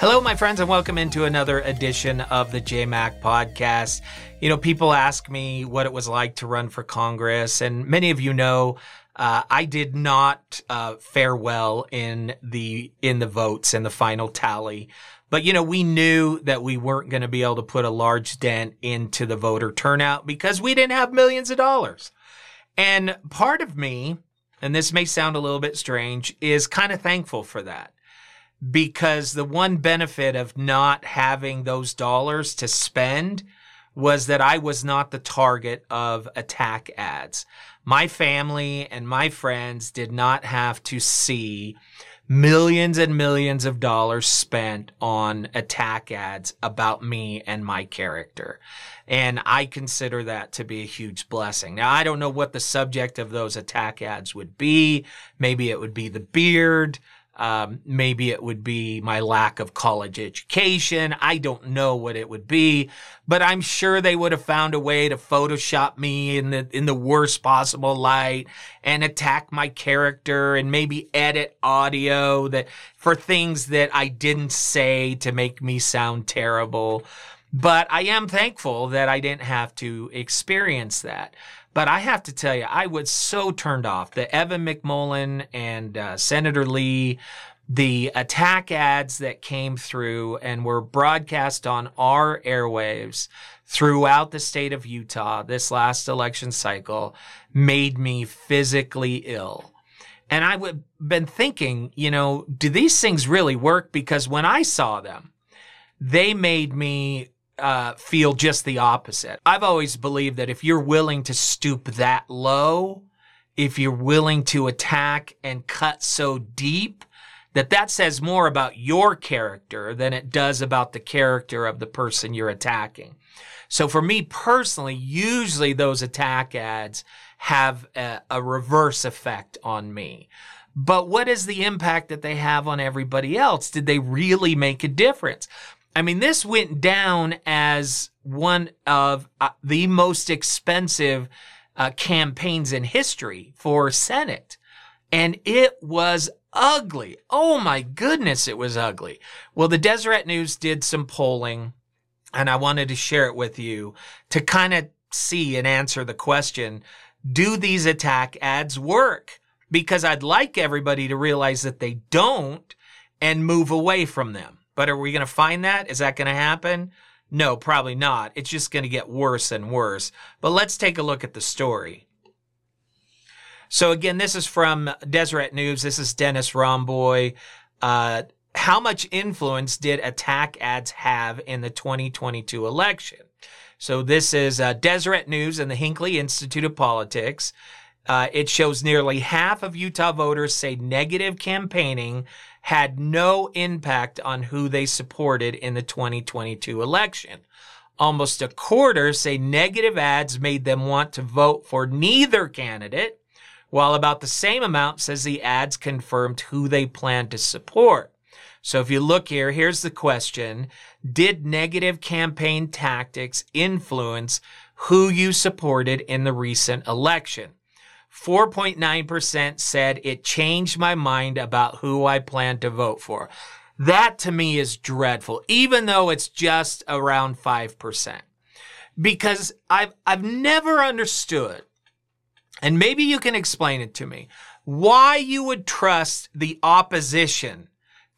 Hello, my friends, and welcome into another edition of the JMAC Podcast. You know, people ask me what it was like to run for Congress, and many of you know I did not fare well in the votes and the final tally. But, you know, we knew that we weren't going to be able to put a large dent into the voter turnout because we didn't have millions of dollars. And part of me, and this may sound a little bit strange, is kind of thankful for that, because the one benefit of not having those dollars to spend was that I was not the target of attack ads. My family and my friends did not have to see millions and millions of dollars spent on attack ads about me and my character. And I consider that to be a huge blessing. Now, I don't know what the subject of those attack ads would be. Maybe it would be the beard. Maybe it would be my lack of college education. I don't know what it would be, but I'm sure they would have found a way to Photoshop me in the worst possible light and attack my character and maybe edit audio that for things that I didn't say to make me sound terrible. But I am thankful that I didn't have to experience that. But I have to tell you, I was so turned off. The Evan McMullin and Senator Lee, the attack ads that came through and were broadcast on our airwaves throughout the state of Utah this last election cycle made me physically ill. And I would been thinking, you know, do these things really work? Because when I saw them, they made me feel just the opposite. I've always believed that if you're willing to stoop that low, if you're willing to attack and cut so deep, that says more about your character than it does about the character of the person you're attacking. So for me personally, usually those attack ads have a reverse effect on me. But what is the impact that they have on everybody else? Did they really make a difference? I mean, this went down as one of the most expensive campaigns in history for Senate. And it was ugly. Oh my goodness, it was ugly. Well, the Deseret News did some polling, and I wanted to share it with you to kind of see and answer the question, do these attack ads work? Because I'd like everybody to realize that they don't and move away from them. But are we going to find that? Is that going to happen? No, probably not. It's just going to get worse and worse. But let's take a look at the story. So again, this is from Deseret News. This is Dennis Romboy. How much influence did attack ads have in the 2022 election? So this is Deseret News and the Hinckley Institute of Politics. It shows nearly half of Utah voters say negative campaigning had no impact on who they supported in the 2022 election. Almost a quarter say negative ads made them want to vote for neither candidate, while about the same amount says the ads confirmed who they planned to support. So if you look here, here's the question. Did negative campaign tactics influence who you supported in the recent election? 4.9% said it changed my mind about who I planned to vote for. That to me is dreadful, even though it's just around 5%. Because I've never understood, and maybe you can explain it to me, why you would trust the opposition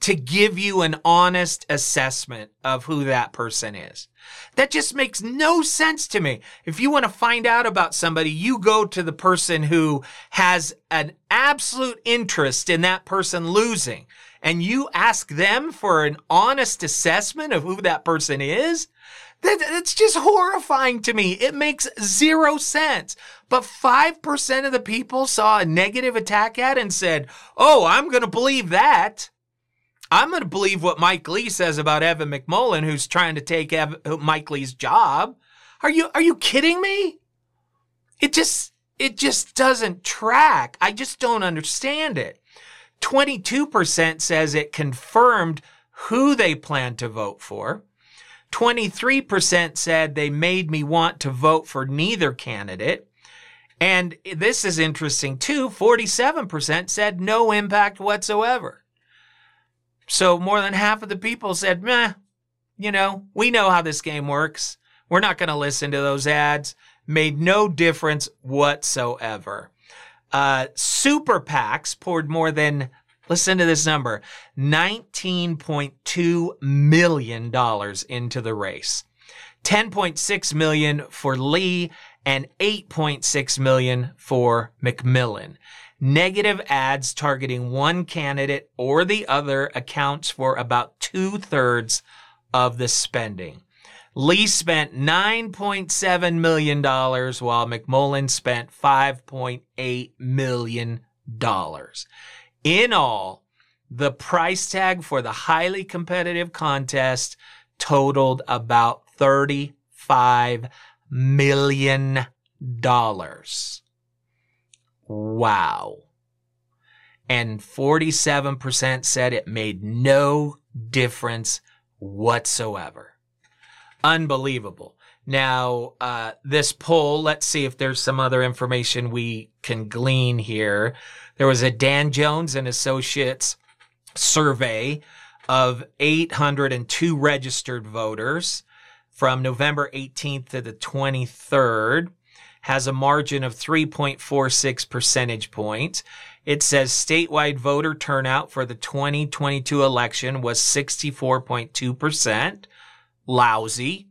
to give you an honest assessment of who that person is. That just makes no sense to me. If you want to find out about somebody, you go to the person who has an absolute interest in that person losing, and you ask them for an honest assessment of who that person is? That's just horrifying to me. It makes zero sense. But 5% of the people saw a negative attack ad and said, oh, I'm going to believe that. I'm going to believe what Mike Lee says about Evan McMullin, who's trying to take Mike Lee's job. Are you kidding me? It just doesn't track. I just don't understand it. 22% says it confirmed who they planned to vote for. 23% said they made me want to vote for neither candidate. And this is interesting too. 47% said no impact whatsoever. So more than half of the people said, meh, you know, we know how this game works. We're not going to listen to those ads. Made no difference whatsoever. Super PACs poured more than, listen to this number, $19.2 million into the race. $10.6 million for Lee and $8.6 million for McMullin. Negative ads targeting one candidate or the other accounts for about 2/3 of the spending. Lee spent $9.7 million, while McMullin spent $5.8 million. In all, the price tag for the highly competitive contest totaled about $35 million. Wow. And 47% said it made no difference whatsoever. Unbelievable. Now, this poll, let's see if there's some other information we can glean here. There was a Dan Jones and Associates survey of 802 registered voters from November 18th to the 23rd, has a margin of 3.46 percentage points. It says statewide voter turnout for the 2022 election was 64.2%. Lousy.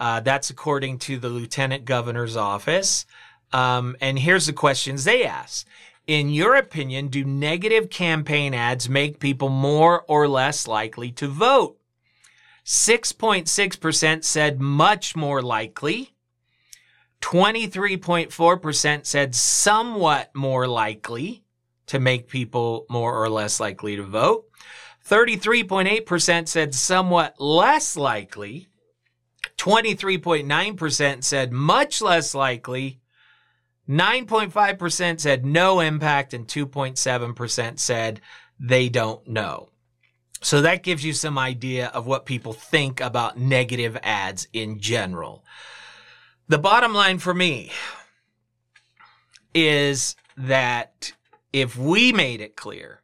That's according to the lieutenant governor's office. And here's the questions they asked. In your opinion, do negative campaign ads make people more or less likely to vote? 6.6% said much more likely. 23.4% said somewhat more likely to make people more or less likely to vote. 33.8% said somewhat less likely. 23.9% said much less likely. 9.5% said no impact. And 2.7% said they don't know. So that gives you some idea of what people think about negative ads in general. The bottom line for me is that if we made it clear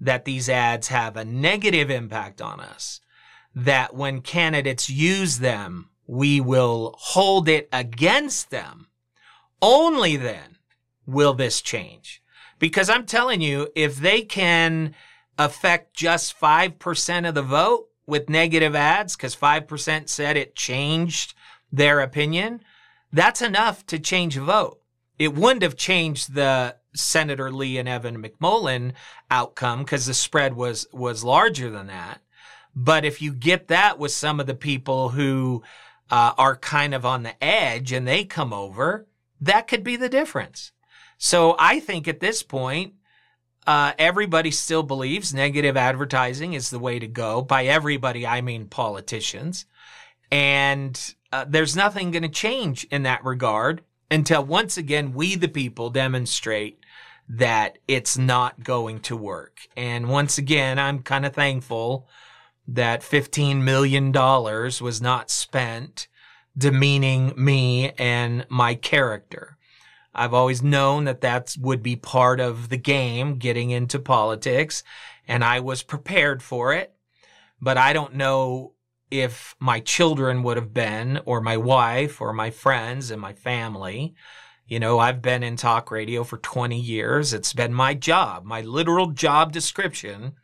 that these ads have a negative impact on us, that when candidates use them, we will hold it against them. Only then will this change. Because I'm telling you, if they can affect just 5% of the vote with negative ads, because 5% said it changed their opinion, that's enough to change a vote. It wouldn't have changed the Senator Lee and Evan McMullin outcome because the spread was larger than that. But if you get that with some of the people who are kind of on the edge and they come over, that could be the difference. So I think at this point, everybody still believes negative advertising is the way to go. By everybody, I mean politicians. And there's nothing going to change in that regard until once again, we the people demonstrate that it's not going to work. And once again, I'm kind of thankful that $15 million was not spent demeaning me and my character. I've always known that that would be part of the game, getting into politics, and I was prepared for it. But I don't know if my children would have been, or my wife, or my friends and my family. You know, I've been in talk radio for 20 years. It's been my job. My literal job description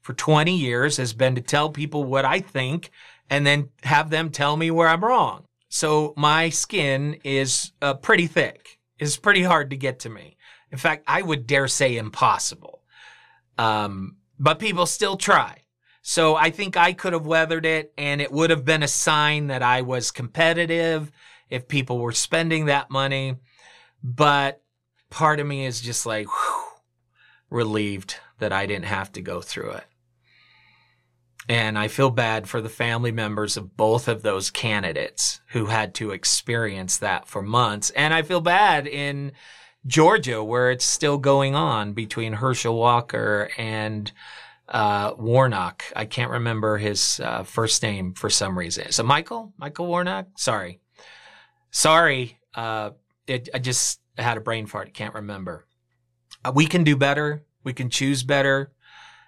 for 20 years has been to tell people what I think and then have them tell me where I'm wrong. So my skin is pretty thick. It's pretty hard to get to me. In fact, I would dare say impossible. But people still try. So I think I could have weathered it, and it would have been a sign that I was competitive if people were spending that money. But part of me is just like, whew, relieved that I didn't have to go through it. And I feel bad for the family members of both of those candidates who had to experience that for months. And I feel bad in Georgia, where it's still going on between Herschel Walker and Warnock. I can't remember his first name for some reason. Is it Michael? Michael Warnock? Sorry. I just had a brain fart. I can't remember. We can do better. We can choose better.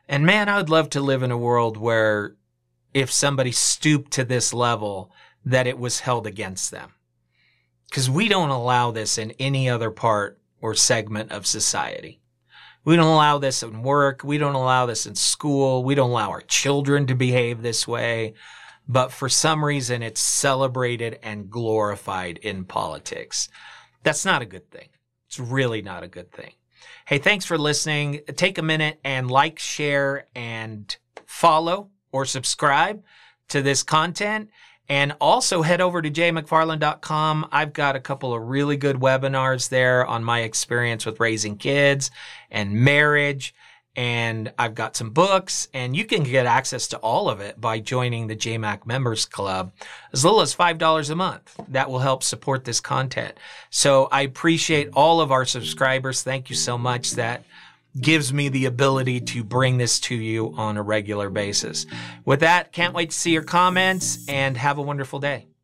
And man, I would love to live in a world where if somebody stooped to this level, that it was held against them. Because we don't allow this in any other part or segment of society. We don't allow this in work. We don't allow this in school. We don't allow our children to behave this way. But for some reason, it's celebrated and glorified in politics. That's not a good thing. It's really not a good thing. Hey, thanks for listening. Take a minute and like, share, and follow or subscribe to this content. And also head over to jaymcfarland.com. I've got a couple of really good webinars there on my experience with raising kids and marriage. And I've got some books, and you can get access to all of it by joining the JMAC Members Club as little as $5 a month. That will help support this content. So I appreciate all of our subscribers. Thank you so much. That gives me the ability to bring this to you on a regular basis. With that, can't wait to see your comments, and have a wonderful day.